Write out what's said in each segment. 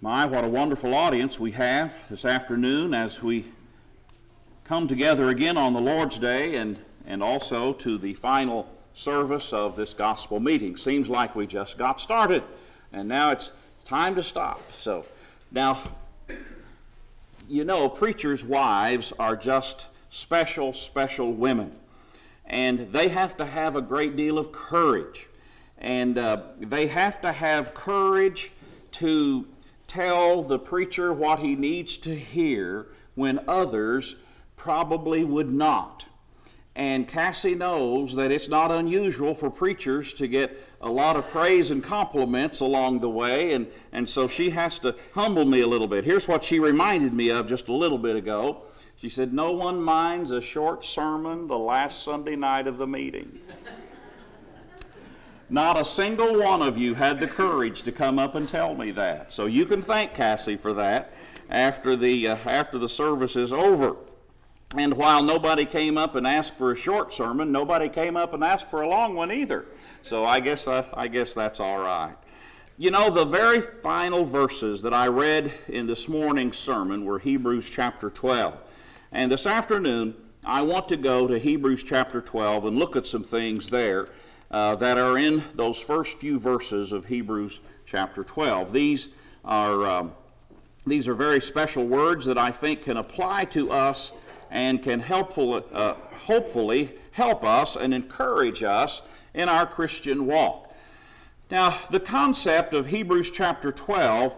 My, what a wonderful audience we have this afternoon as we come together again on the Lord's Day and also to the final service of this gospel meeting. Seems like we just got started, and now it's time to stop. So, now, you know, preachers' wives are just special, special women, and they have to have a great deal of courage, and they have to have courage to tell the preacher what he needs to hear when others probably would not. And Cassie knows that it's not unusual for preachers to get a lot of praise and compliments along the way, and so she has to humble me a little bit. Here's what she reminded me of just a little bit ago. She said, "No one minds a short sermon the last Sunday night of the meeting." Not a single one of you had the courage to come up and tell me that. So you can thank Cassie for that after the service is over. And while nobody came up and asked for a short sermon, nobody came up and asked for a long one either. So I guess that's all right. You know, the very final verses that I read in this morning's sermon were Hebrews chapter 12. And this afternoon, I want to go to Hebrews chapter 12 and look at some things there that are in those first few verses of Hebrews chapter 12. These are very special words that I think can apply to us and can hopefully help us and encourage us in our Christian walk. Now, the concept of Hebrews chapter 12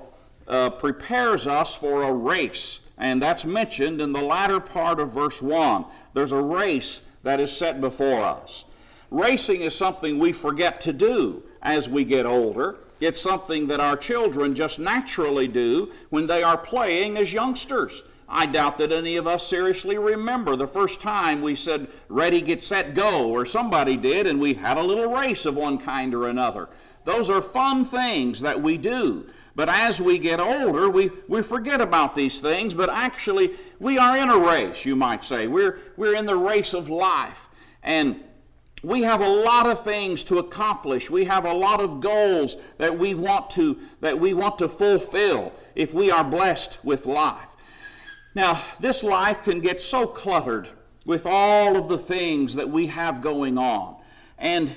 prepares us for a race, and that's mentioned in the latter part of verse 1. There's a race that is set before us. Racing is something we forget to do as we get older. It's something that our children just naturally do when they are playing as youngsters. I doubt that any of us seriously remember the first time we said, "Ready, get set, go," or somebody did, and we had a little race of one kind or another. Those are fun things that we do. But as we get older, we forget about these things, but actually we are in a race, you might say. We're in the race of life, and we have a lot of things to accomplish. We have a lot of goals that we want to fulfill if we are blessed with life. Now, this life can get so cluttered with all of the things that we have going on. And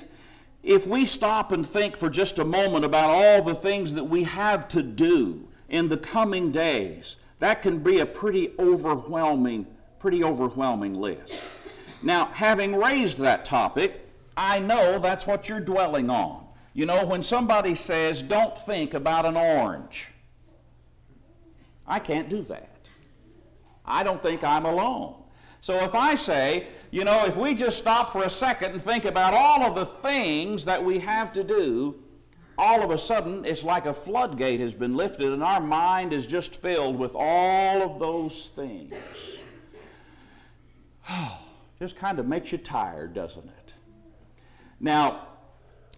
if we stop and think for just a moment about all the things that we have to do in the coming days, that can be a pretty overwhelming list. Now, having raised that topic, I know that's what you're dwelling on. You know, when somebody says, "Don't think about an orange," I can't do that. I don't think I'm alone. So if I say, you know, if we just stop for a second and think about all of the things that we have to do, all of a sudden it's like a floodgate has been lifted and our mind is just filled with all of those things. Just kind of makes you tired, doesn't it? Now,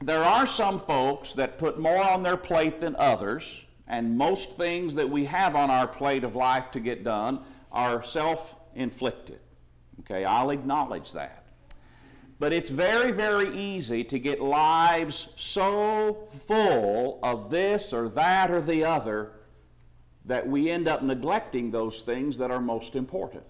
there are some folks that put more on their plate than others, and most things that we have on our plate of life to get done are self-inflicted. Okay, I'll acknowledge that. But it's very, very easy to get lives so full of this or that or the other that we end up neglecting those things that are most important.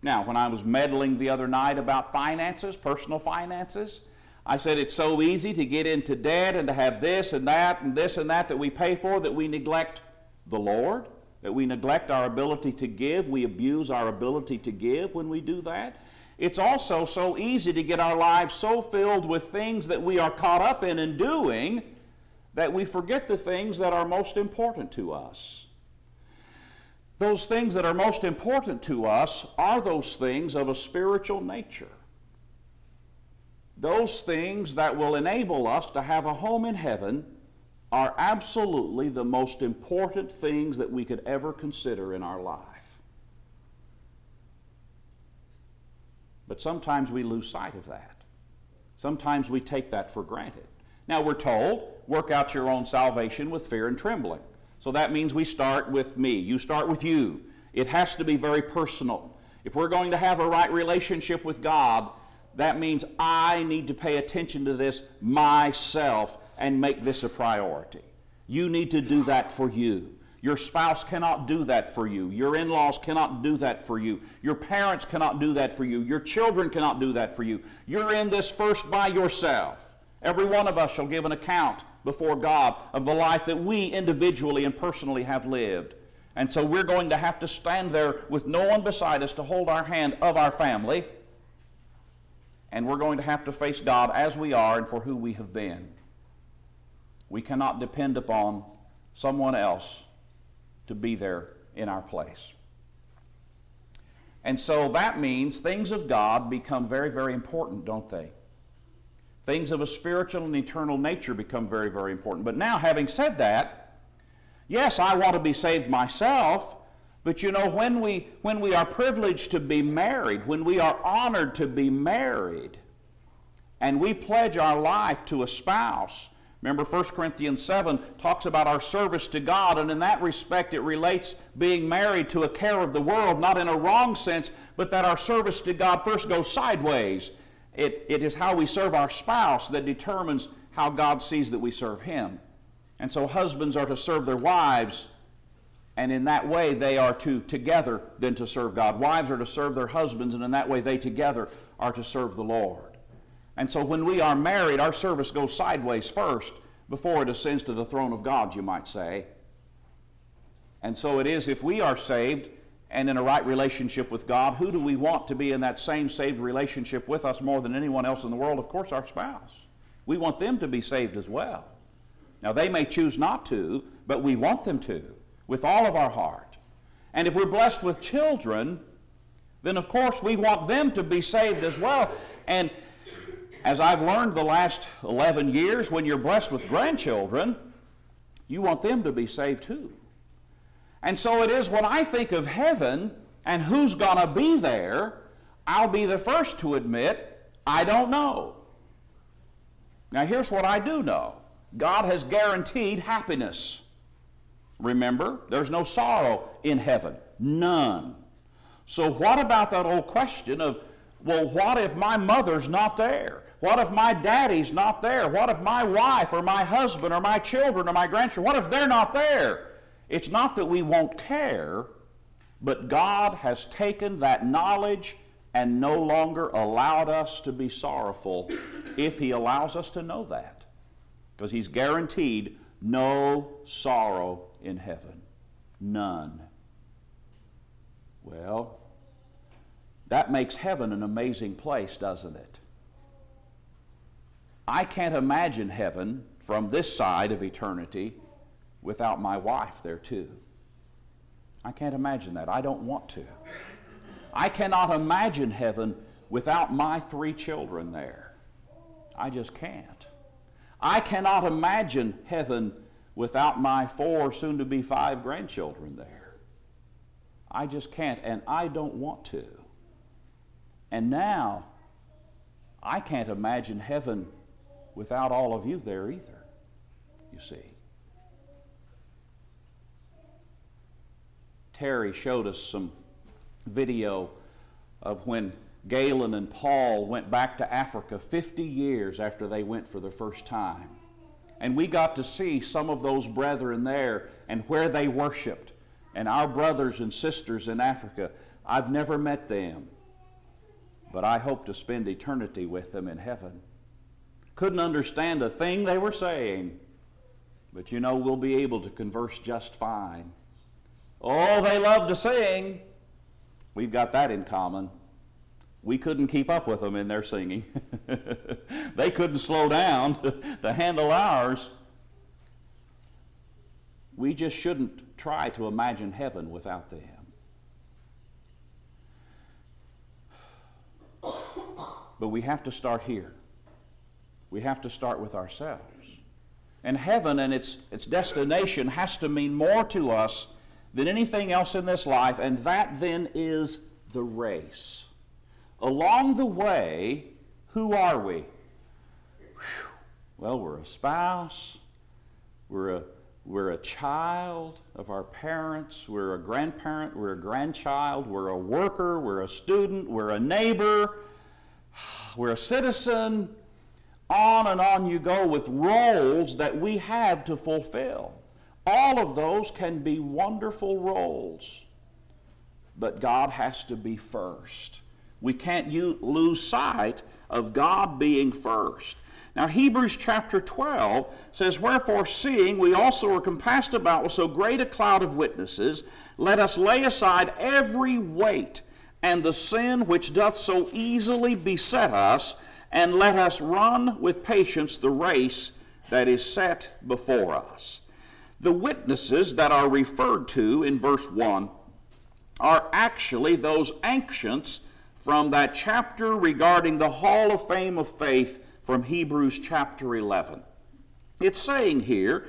Now, when I was meddling the other night about finances, personal finances, I said it's so easy to get into debt and to have this and that and this and that that we pay for, that we neglect the Lord, that we neglect our ability to give. We abuse our ability to give when we do that. It's also so easy to get our lives so filled with things that we are caught up in and doing that we forget the things that are most important to us. Those things that are most important to us are those things of a spiritual nature. Those things that will enable us to have a home in heaven are absolutely the most important things that we could ever consider in our life. But sometimes we lose sight of that. Sometimes we take that for granted. Now, we're told, work out your own salvation with fear and trembling. So that means we start with me. You start with you. It has to be very personal. If we're going to have a right relationship with God, that means I need to pay attention to this myself and make this a priority. You need to do that for you. Your spouse cannot do that for you. Your in-laws cannot do that for you. Your parents cannot do that for you. Your children cannot do that for you. You're in this first by yourself. Every one of us shall give an account before God of the life that we individually and personally have lived. And so we're going to have to stand there with no one beside us to hold our hand of our family. And we're going to have to face God as we are and for who we have been. We cannot depend upon someone else to be there in our place. And so that means things of God become very, very important, don't they? Things of a spiritual and eternal nature become very, very important. But now, having said that, yes, I want to be saved myself, but you know, when we are privileged to be married, when we are honored to be married, and we pledge our life to a spouse, remember 1 Corinthians 7 talks about our service to God, and in that respect it relates being married to a care of the world, not in a wrong sense, but that our service to God first goes sideways. It is how we serve our spouse that determines how God sees that we serve Him. And so husbands are to serve their wives, and in that way they are to together then to serve God. Wives are to serve their husbands, and in that way they together are to serve the Lord. And so when we are married, our service goes sideways first before it ascends to the throne of God, you might say. And so it is, if we are saved and in a right relationship with God, who do we want to be in that same saved relationship with us more than anyone else in the world? Of course, our spouse. We want them to be saved as well. Now, they may choose not to, but we want them to with all of our heart. And if we're blessed with children, then, of course, we want them to be saved as well. And as I've learned the last 11 years, when you're blessed with grandchildren, you want them to be saved too. And so it is, when I think of heaven and who's going to be there, I'll be the first to admit, I don't know. Now here's what I do know. God has guaranteed happiness. Remember, there's no sorrow in heaven. None. So what about that old question of, well, what if my mother's not there? What if my daddy's not there? What if my wife or my husband or my children or my grandchildren, what if they're not there? It's not that we won't care, but God has taken that knowledge and no longer allowed us to be sorrowful if He allows us to know that, because He's guaranteed no sorrow in heaven. None. Well, that makes heaven an amazing place, doesn't it? I can't imagine heaven from this side of eternity without my wife there too. I can't imagine that. I don't want to. I cannot imagine heaven without my 3 children there. I just can't. I cannot imagine heaven without my 4, soon to be 5 grandchildren there. I just can't, and I don't want to. And now, I can't imagine heaven without all of you there either, you see. Terry showed us some video of when Galen and Paul went back to Africa 50 years after they went for the first time. And we got to see some of those brethren there and where they worshiped. And our brothers and sisters in Africa, I've never met them, but I hope to spend eternity with them in heaven. Couldn't understand a thing they were saying, but you know, we'll be able to converse just fine. Oh, they love to sing. We've got that in common. We couldn't keep up with them in their singing. They couldn't slow down to handle ours. We just shouldn't try to imagine heaven without them. But we have to start here. We have to start with ourselves. And heaven and its destination has to mean more to us than anything else in this life, and that then is the race. Along the way, who are we? Whew. Well, we're a spouse, we're a child of our parents, we're a grandparent, we're a grandchild, we're a worker, we're a student, we're a neighbor, we're a citizen. On and on you go with roles that we have to fulfill. All of those can be wonderful roles, but God has to be first. We can't lose sight of God being first. Now, Hebrews chapter 12 says, "Wherefore, seeing we also are compassed about with so great a cloud of witnesses, let us lay aside every weight and the sin which doth so easily beset us, and let us run with patience the race that is set before us." The witnesses that are referred to in verse 1 are actually those ancients from that chapter regarding the Hall of Fame of Faith from Hebrews chapter 11. It's saying here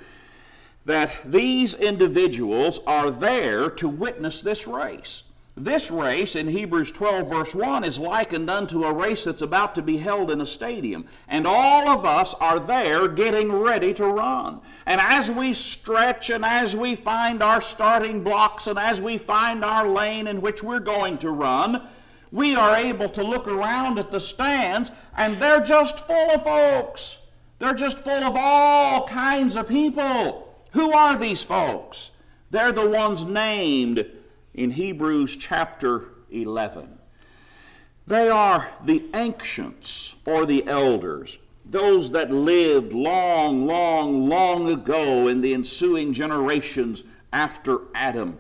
that these individuals are there to witness this race. This race in Hebrews 12 verse 1 is likened unto a race that's about to be held in a stadium. And all of us are there getting ready to run. And as we stretch and as we find our starting blocks and as we find our lane in which we're going to run, we are able to look around at the stands and they're just full of folks. They're just full of all kinds of people. Who are these folks? They're the ones named in Hebrews chapter 11. They are the ancients or the elders, those that lived long, long, long ago in the ensuing generations after Adam.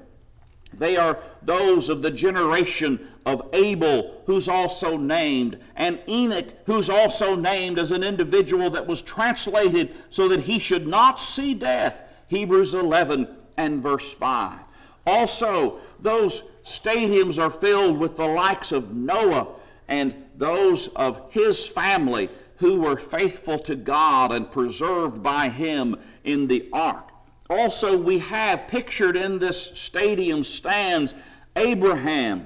They are those of the generation of Abel, who's also named, and Enoch, who's also named as an individual that was translated so that he should not see death, Hebrews 11 and verse 5. Also, those stadiums are filled with the likes of Noah and those of his family who were faithful to God and preserved by him in the ark. Also, we have pictured in this stadium stands Abraham,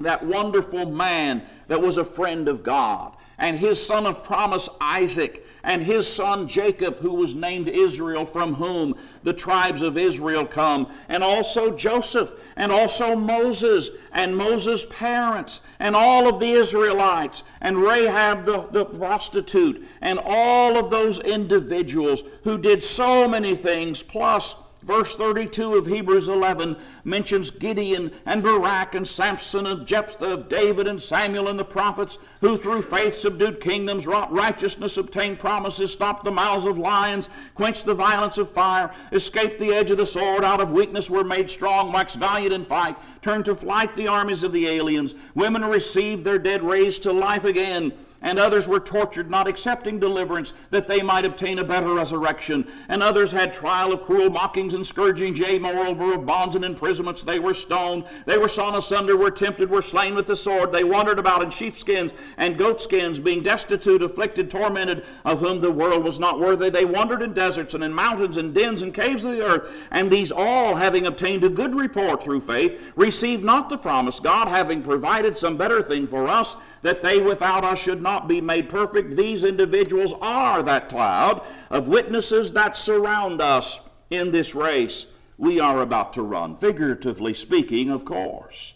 that wonderful man that was a friend of God, and his son of promise Isaac, and his son Jacob, who was named Israel, from whom the tribes of Israel come, and also Joseph, and also Moses, and Moses' parents, and all of the Israelites, and Rahab the prostitute, and all of those individuals who did so many things, plus Verse 32 of Hebrews 11 mentions Gideon and Barak and Samson and Jephthah, of David and Samuel and the prophets, who through faith subdued kingdoms, wrought righteousness, obtained promises, stopped the mouths of lions, quenched the violence of fire, escaped the edge of the sword, out of weakness were made strong, waxed valiant in fight, turned to flight the armies of the aliens. Women received their dead raised to life again. And others were tortured, not accepting deliverance, that they might obtain a better resurrection. And others had trial of cruel mockings and scourgings, yea, moreover, of bonds and imprisonments. They were stoned, they were sawn asunder, were tempted, were slain with the sword. They wandered about in sheepskins and goatskins, being destitute, afflicted, tormented, of whom the world was not worthy. They wandered in deserts and in mountains and dens and caves of the earth. And these all, having obtained a good report through faith, received not the promise, God having provided some better thing for us, that they without us should not be made perfect. These individuals are that cloud of witnesses that surround us in this race we are about to run, figuratively speaking, of course.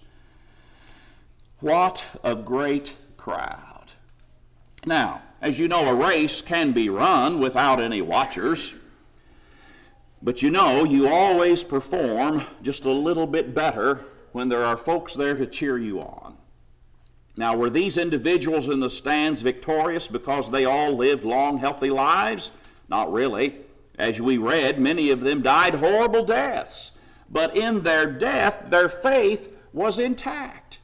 What a great crowd. Now, as you know, a race can be run without any watchers, but you know, you always perform just a little bit better when there are folks there to cheer you on. Now, were these individuals in the stands victorious because they all lived long, healthy lives? Not really. As we read, many of them died horrible deaths. But in their death, their faith was intact.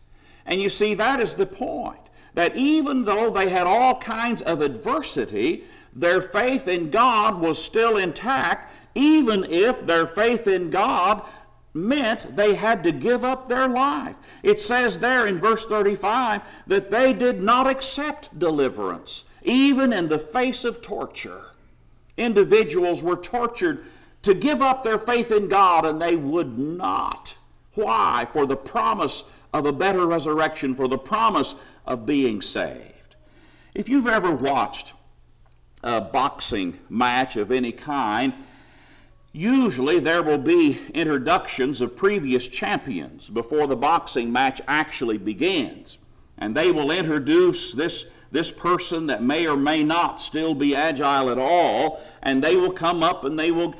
And you see, that is the point. That even though they had all kinds of adversity, their faith in God was still intact, even if their faith in God meant they had to give up their life. It says there in verse 35 that they did not accept deliverance, even in the face of torture. Individuals were tortured to give up their faith in God, and they would not. Why? For the promise of a better resurrection, for the promise of being saved. If you've ever watched a boxing match of any kind, usually there will be introductions of previous champions before the boxing match actually begins. And they will introduce this this person that may or may not still be agile at all, and they will come up and they will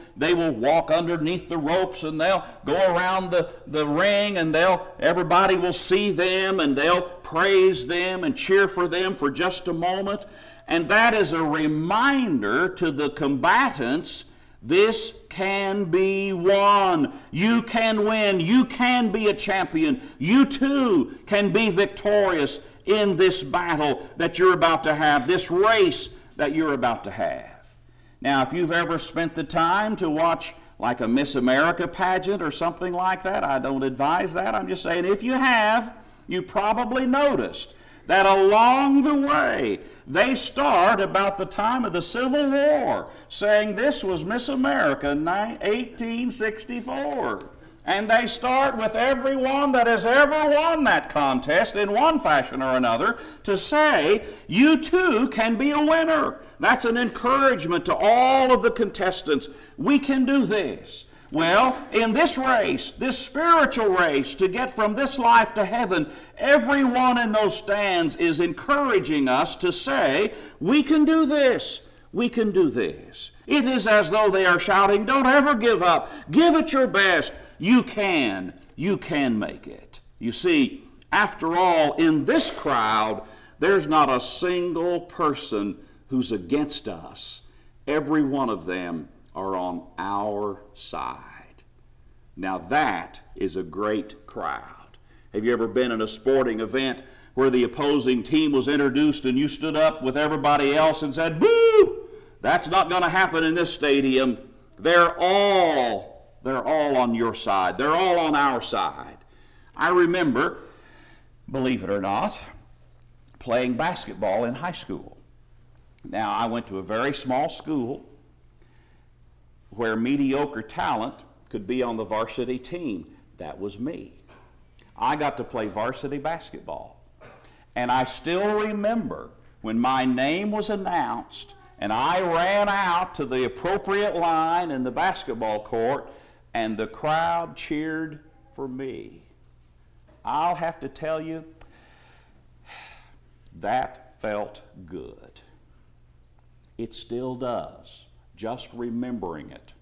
walk underneath the ropes, and they'll go around the ring, and everybody will see them, and they'll praise them and cheer for them for just a moment. And that is a reminder to the combatants, this can be won. You can win. You can be a champion. You too can be victorious in this battle that you're about to have, this race that you're about to have. Now, if you've ever spent the time to watch like a Miss America pageant or something like that, I don't advise that. I'm just saying if you have, you probably noticed that along the way, they start about the time of the Civil War saying this was Miss America 1864. And they start with everyone that has ever won that contest in one fashion or another to say, you too can be a winner. That's an encouragement to all of the contestants. We can do this. Well, in this race, this spiritual race, to get from this life to heaven, everyone in those stands is encouraging us to say, we can do this. We can do this. It is as though they are shouting, don't ever give up. Give it your best. You can. You can make it. You see, after all, in this crowd, there's not a single person who's against us. Every one of them are on our side. Now that is a great crowd. Have you ever been in a sporting event where the opposing team was introduced and you stood up with everybody else and said, boo! That's not going to happen in this stadium. They're all on your side. They're all on our side. I remember, believe it or not, playing basketball in high school. Now I went to a very small school where mediocre talent could be on the varsity team. That was me. I got to play varsity basketball. And I still remember when my name was announced and I ran out to the appropriate line in the basketball court and the crowd cheered for me. I'll have to tell you, that felt good. It still does. Just remembering it.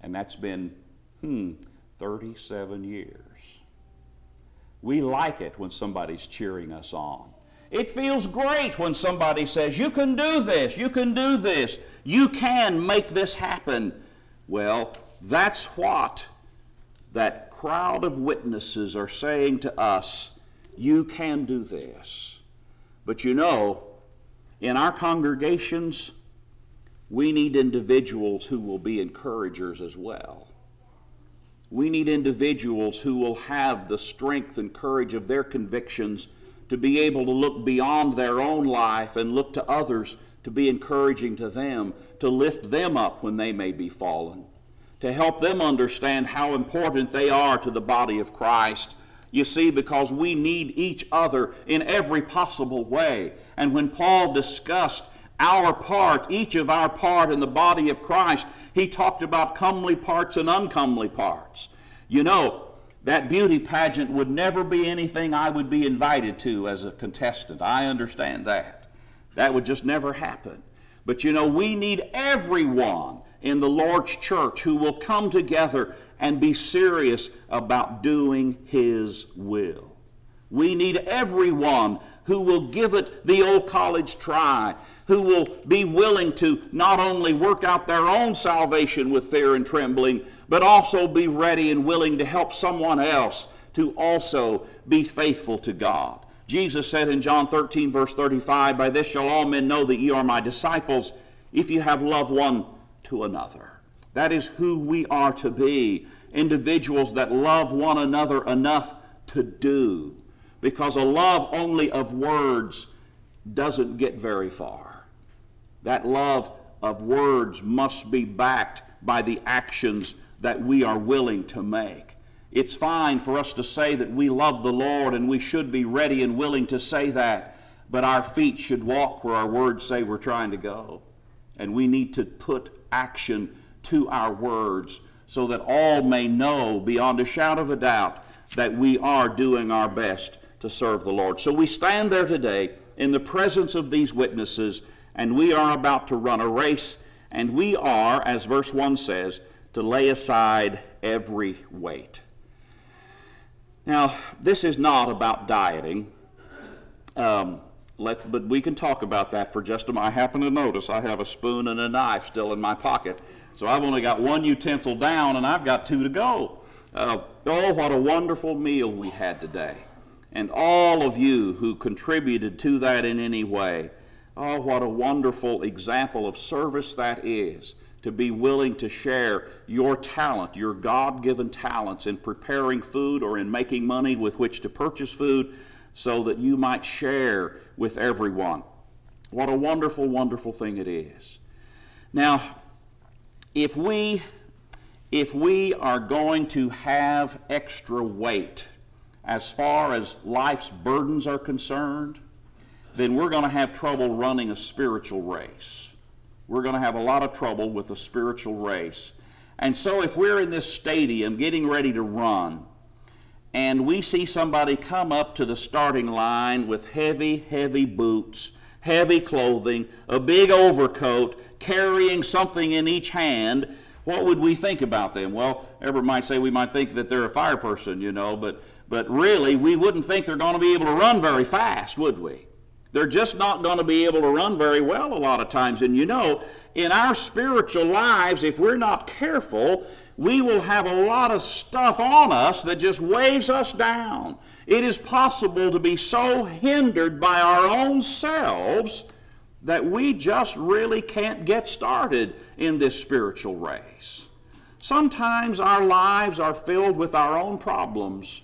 And that's been, 37 years. We like it when somebody's cheering us on. It feels great when somebody says, you can do this, you can do this, you can make this happen. Well, that's what that crowd of witnesses are saying to us, you can do this. But you know, in our congregations, we need individuals who will be encouragers as well. We need individuals who will have the strength and courage of their convictions to be able to look beyond their own life and look to others to be encouraging to them, to lift them up when they may be fallen, to help them understand how important they are to the body of Christ. You see, because we need each other in every possible way. And when Paul discussed our part, each of our part in the body of Christ, he talked about comely parts and uncomely parts. You know, that beauty pageant would never be anything I would be invited to as a contestant. I understand that. That would just never happen. But you know, we need everyone in the Lord's church who will come together and be serious about doing His will. We need everyone who will give it the old college try, who will be willing to not only work out their own salvation with fear and trembling, but also be ready and willing to help someone else to also be faithful to God. Jesus said in John 13, verse 35, by this shall all men know that ye are my disciples, if you have love one to another. That is who we are to be, individuals that love one another enough to do. Because a love only of words doesn't get very far. That love of words must be backed by the actions that we are willing to make. It's fine for us to say that we love the Lord, and we should be ready and willing to say that, but our feet should walk where our words say we're trying to go. And we need to put action to our words so that all may know beyond a shadow of a doubt that we are doing our best to serve the Lord. So we stand there today in the presence of these witnesses, and we are about to run a race, and we are, as verse 1 says, to lay aside every weight. Now, this is not about dieting, but we can talk about that for just a moment. I happen to notice I have a spoon and a knife still in my pocket, so I've only got one utensil down, and I've got two to go. Oh, what a wonderful meal we had today. And all of you who contributed to that in any way, oh, what a wonderful example of service that is, to be willing to share your talent, your God-given talents in preparing food or in making money with which to purchase food so that you might share with everyone. What a wonderful, wonderful thing it is. Now, if we are going to have extra weight as far as life's burdens are concerned, then we're going to have trouble running a spiritual race. We're going to have a lot of trouble with a spiritual race. And so if we're in this stadium getting ready to run, and we see somebody come up to the starting line with heavy, heavy boots, heavy clothing, a big overcoat, carrying something in each hand, what would we think about them? Well, everyone might say we might think that they're a fire person, you know, but really we wouldn't think they're going to be able to run very fast, would we? They're just not going to be able to run very well a lot of times. And you know, in our spiritual lives, if we're not careful, we will have a lot of stuff on us that just weighs us down. It is possible to be so hindered by our own selves that we just really can't get started in this spiritual race. Sometimes our lives are filled with our own problems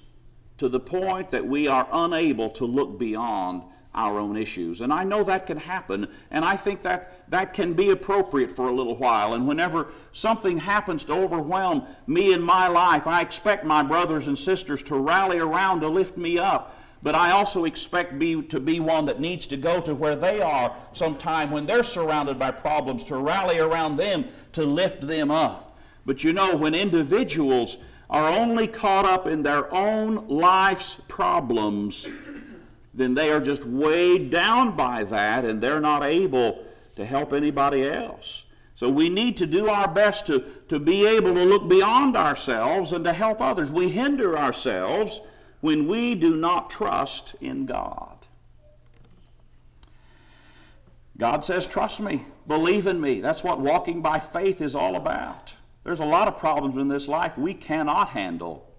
to the point that we are unable to look beyond our own issues. And I know that can happen, and I think that can be appropriate for a little while. And whenever something happens to overwhelm me in my life, I expect my brothers and sisters to rally around to lift me up. But I also expect to be one that needs to go to where they are sometime when they're surrounded by problems, to rally around them, to lift them up. But you know, when individuals are only caught up in their own life's problems, then they are just weighed down by that, and they're not able to help anybody else. So we need to do our best to be able to look beyond ourselves and to help others. We hinder ourselves when we do not trust in God. God says, trust me, believe in me. That's what walking by faith is all about. There's a lot of problems in this life we cannot handle.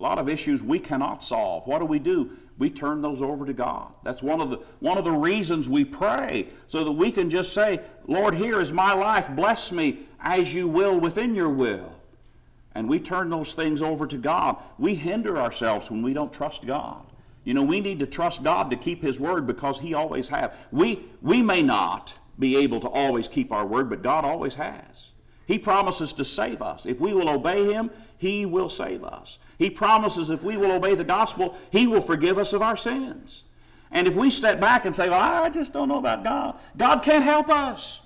A lot of issues we cannot solve. What do? We turn those over to God. That's one of the reasons we pray, so that we can just say, Lord, here is my life. Bless me as you will within your will. And we turn those things over to God. We hinder ourselves when we don't trust God. You know, we need to trust God to keep His word, because He always has. We may not be able to always keep our word, but God always has. He promises to save us. If we will obey Him, He will save us. He promises if we will obey the gospel, He will forgive us of our sins. And if we step back and say, well, I just don't know about God, God can't help us.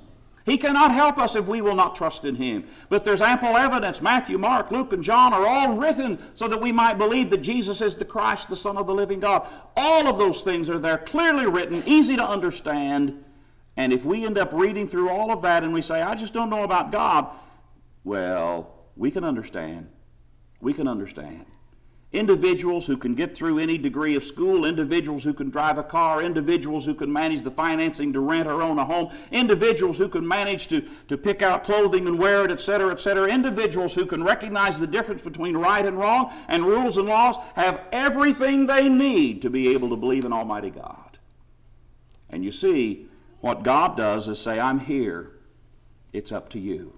He cannot help us if we will not trust in Him. But there's ample evidence. Matthew, Mark, Luke, and John are all written so that we might believe that Jesus is the Christ, the Son of the living God. All of those things are there, clearly written, easy to understand. And if we end up reading through all of that and we say, I just don't know about God, well, we can understand. We can understand. Individuals who can get through any degree of school, individuals who can drive a car, individuals who can manage the financing to rent or own a home, individuals who can manage to pick out clothing and wear it, etc., etc., individuals who can recognize the difference between right and wrong and rules and laws, have everything they need to be able to believe in Almighty God. And you see, what God does is say, I'm here. It's up to you.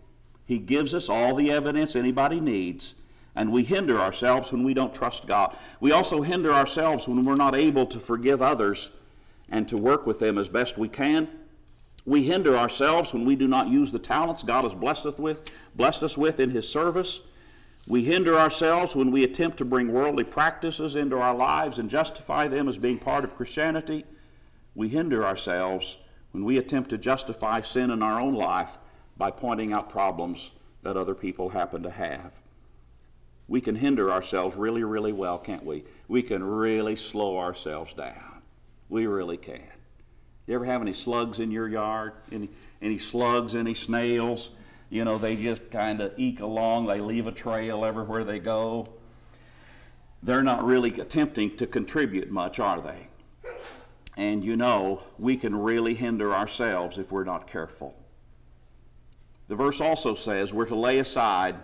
He gives us all the evidence anybody needs. And we hinder ourselves when we don't trust God. We also hinder ourselves when we're not able to forgive others and to work with them as best we can. We hinder ourselves when we do not use the talents God has blessed us with in His service. We hinder ourselves when we attempt to bring worldly practices into our lives and justify them as being part of Christianity. We hinder ourselves when we attempt to justify sin in our own life by pointing out problems that other people happen to have. We can hinder ourselves really, really well, can't we? We can really slow ourselves down. We really can. You ever have any slugs in your yard? Any slugs, any snails? You know, they just kind of eke along. They leave a trail everywhere they go. They're not really attempting to contribute much, are they? And you know, we can really hinder ourselves if we're not careful. The verse also says we're to lay aside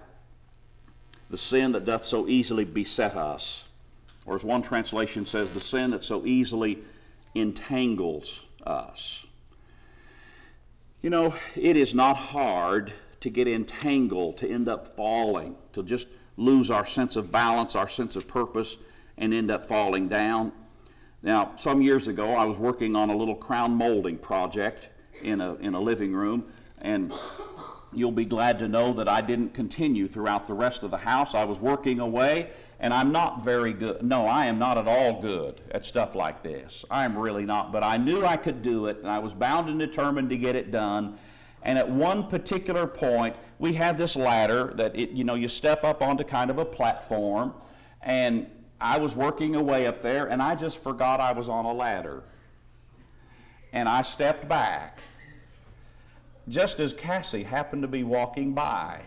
the sin that doth so easily beset us. Or as one translation says, the sin that so easily entangles us. You know, it is not hard to get entangled, to end up falling, to just lose our sense of balance, our sense of purpose, and end up falling down. Now, some years ago, I was working on a little crown molding project in a living room, and you'll be glad to know that I didn't continue throughout the rest of the house. I was working away, and I'm not very good. No, I am not at all good at stuff like this. I'm really not, but I knew I could do it, and I was bound and determined to get it done. And at one particular point, we have this ladder that, you step up onto kind of a platform, and I was working away up there, and I just forgot I was on a ladder. And I stepped back, just as Cassie happened to be walking by.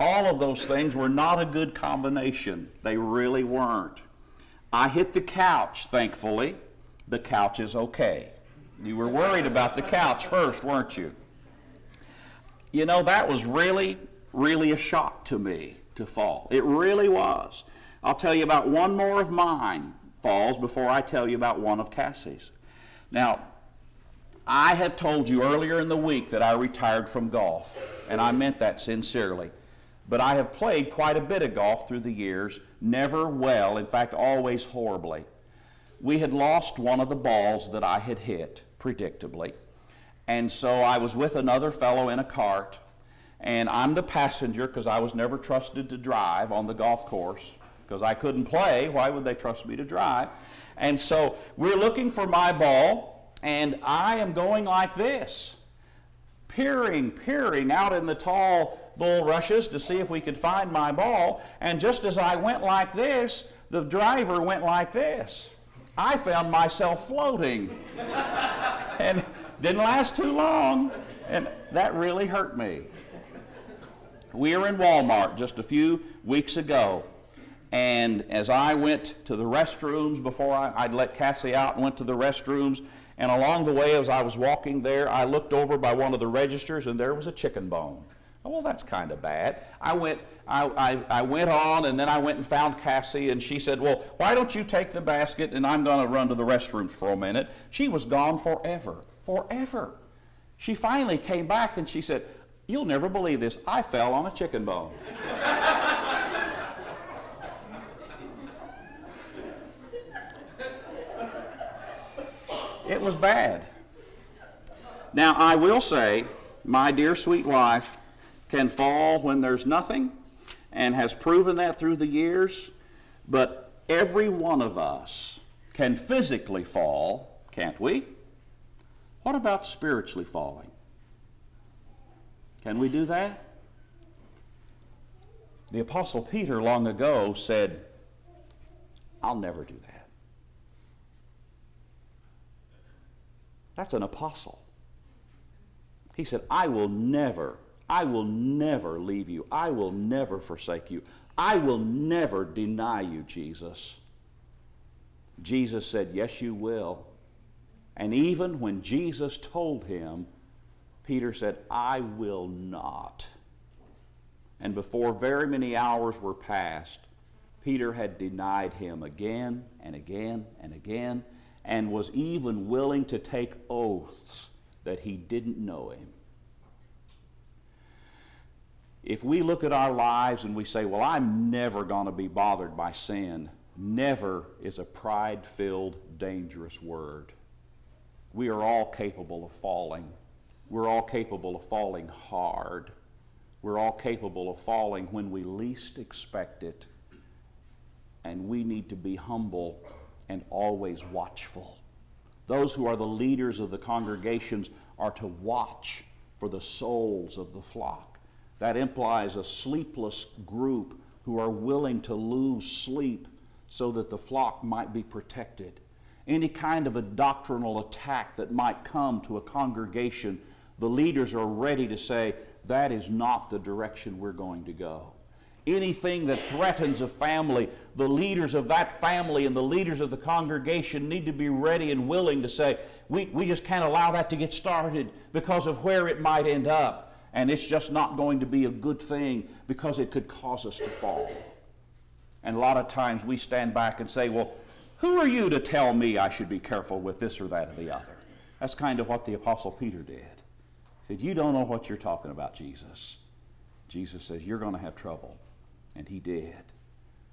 All of those things were not a good combination. They really weren't. I hit the couch, thankfully. The couch is okay. You were worried about the couch first, weren't you? You know, that was really, really a shock to me to fall. It really was. I'll tell you about one more of mine falls before I tell you about one of Cassie's. Now, I have told you earlier in the week that I retired from golf, and I meant that sincerely. But I have played quite a bit of golf through the years, never well, in fact, always horribly. We had lost one of the balls that I had hit, predictably. And so I was with another fellow in a cart, and I'm the passenger because I was never trusted to drive on the golf course because I couldn't play. Why would they trust me to drive? And so we're looking for my ball. And I am going like this, peering out in the tall bulrushes to see if we could find my ball. And just as I went like this, the driver went like this. I found myself floating and didn't last too long. And that really hurt me. We were in Walmart just a few weeks ago. And as I went to the restrooms before I'd let Cassie out and went to the restrooms, and along the way as I was walking there, I looked over by one of the registers and there was a chicken bone. Oh, well, that's kind of bad. I went on, and then I went and found Cassie, and she said, well, why don't you take the basket and I'm going to run to the restrooms for a minute. She was gone forever. She finally came back and she said, you'll never believe this, I fell on a chicken bone. It was bad. Now, I will say, my dear sweet wife can fall when there's nothing and has proven that through the years, but every one of us can physically fall, can't we? What about spiritually falling? Can we do that? The Apostle Peter long ago said, I'll never do that. That's an apostle. He said, I will never leave you. I will never forsake you. I will never deny you, Jesus. Jesus said, yes, you will. And even when Jesus told him, Peter said, I will not. And before very many hours were passed, Peter had denied him again and again and again, and was even willing to take oaths that he didn't know him. If we look at our lives and we say, well, I'm never going to be bothered by sin, never is a pride-filled, dangerous word. We are all capable of falling. We're all capable of falling hard. We're all capable of falling when we least expect it. And we need to be humble and always watchful. Those who are the leaders of the congregations are to watch for the souls of the flock. That implies a sleepless group who are willing to lose sleep so that the flock might be protected. any kind of a doctrinal attack that might come to a congregation, the leaders are ready to say, that is not the direction we're going to go. Anything that threatens a family, the leaders of that family and the leaders of the congregation need to be ready and willing to say, we just can't allow that to get started because of where it might end up. And it's just not going to be a good thing because it could cause us to fall. And a lot of times we stand back and say, well, who are you to tell me I should be careful with this or that or the other? That's kind of what the Apostle Peter did. He said, you don't know what you're talking about, Jesus. Jesus says, you're going to have trouble. And he did.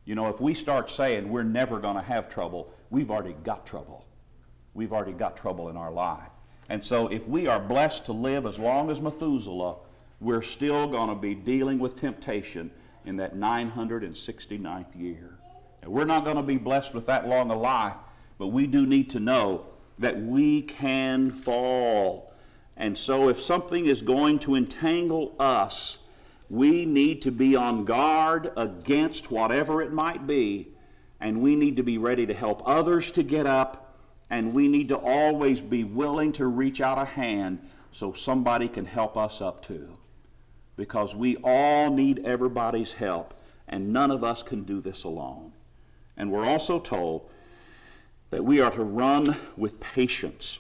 You know, if we start saying we're never going to have trouble, we've already got trouble. We've already got trouble in our life. And so if we are blessed to live as long as Methuselah, we're still going to be dealing with temptation in that 969th year. And we're not going to be blessed with that long a life, but we do need to know that we can fall. And so if something is going to entangle us, we need to be on guard against whatever it might be, and we need to be ready to help others to get up, and we need to always be willing to reach out a hand so somebody can help us up too, because we all need everybody's help, and none of us can do this alone. And we're also told that we are to run with patience.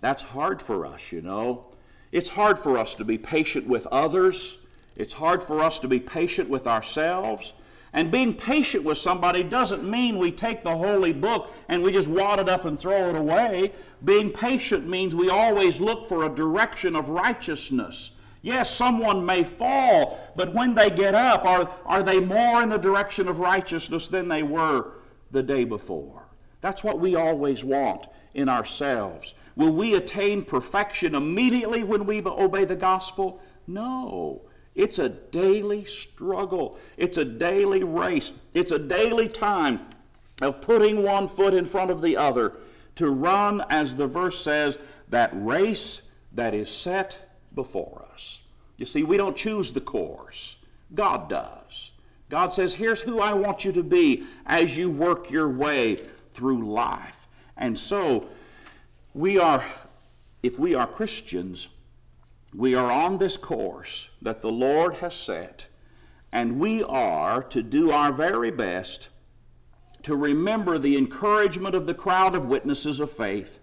That's hard for us, you know. It's hard for us to be patient with others. It's hard for us to be patient with ourselves. And being patient with somebody doesn't mean we take the holy book and we just wad it up and throw it away. Being patient means we always look for a direction of righteousness. Yes, someone may fall, but when they get up, are they more in the direction of righteousness than they were the day before? That's what we always want in ourselves. Will we attain perfection immediately when we obey the gospel? No. It's a daily struggle. It's a daily race. It's a daily time of putting one foot in front of the other to run, as the verse says, that race that is set before us. You see, we don't choose the course. God does. God says, here's who I want you to be as you work your way through life. And so, if we are Christians, we are on this course that the Lord has set, and we are to do our very best to remember the encouragement of the crowd of witnesses of faith,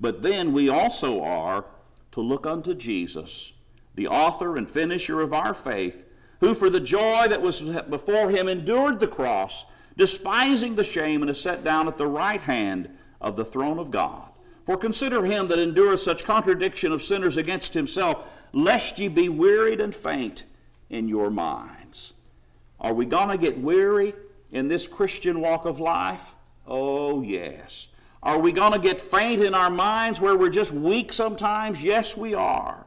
but then we also are to look unto Jesus, the author and finisher of our faith, who for the joy that was before him endured the cross, despising the shame, and is set down at the right hand of the throne of God. For consider him that endureth such contradiction of sinners against himself, lest ye be wearied and faint in your minds. Are we going to get weary in this Christian walk of life? Oh, yes. Are we going to get faint in our minds where we're just weak sometimes? Yes, we are.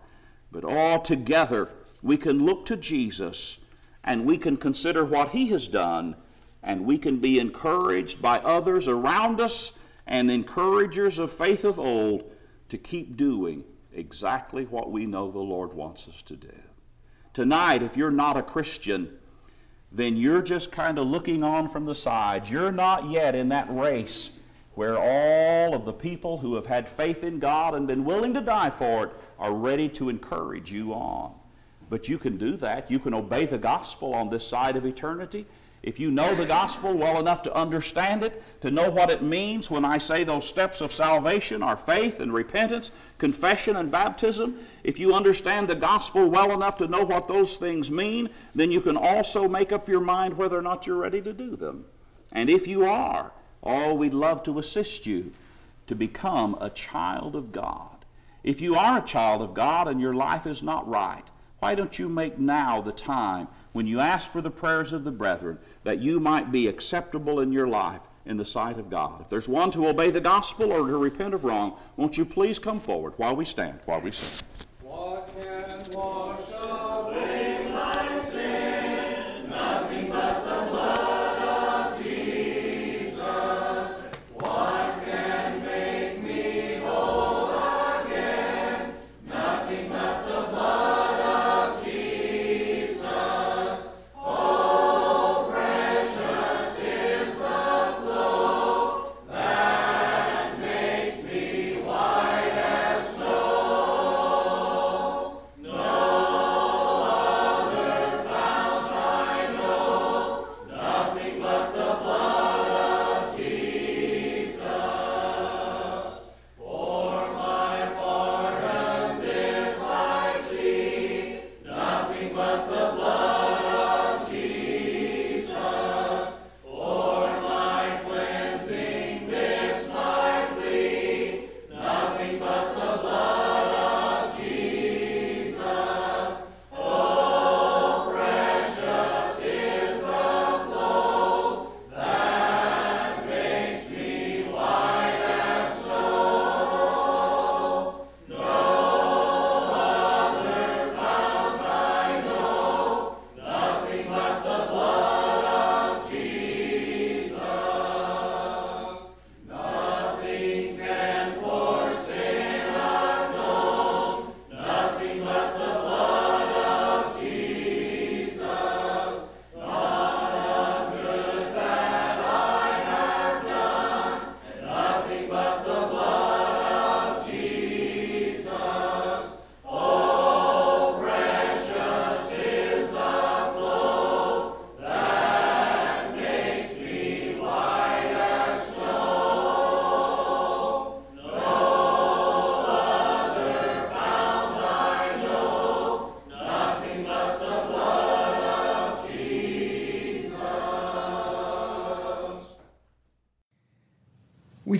But all together, we can look to Jesus, and we can consider what he has done, and we can be encouraged by others around us and encouragers of faith of old to keep doing exactly what we know the Lord wants us to do. Tonight, if you're not a Christian, then you're just kind of looking on from the side. You're not yet in that race where all of the people who have had faith in God and been willing to die for it are ready to encourage you on. But you can do that. You can obey the gospel on this side of eternity. If you know the gospel well enough to understand it, to know what it means when I say those steps of salvation are faith and repentance, confession and baptism, if you understand the gospel well enough to know what those things mean, then you can also make up your mind whether or not you're ready to do them. And if you are, oh, we'd love to assist you to become a child of God. If you are a child of God and your life is not right, why don't you make now the time when you ask for the prayers of the brethren that you might be acceptable in your life in the sight of God? If there's one to obey the gospel or to repent of wrong, won't you please come forward while we stand, while we sing. What can wash away my sin? Nothing but the blood. We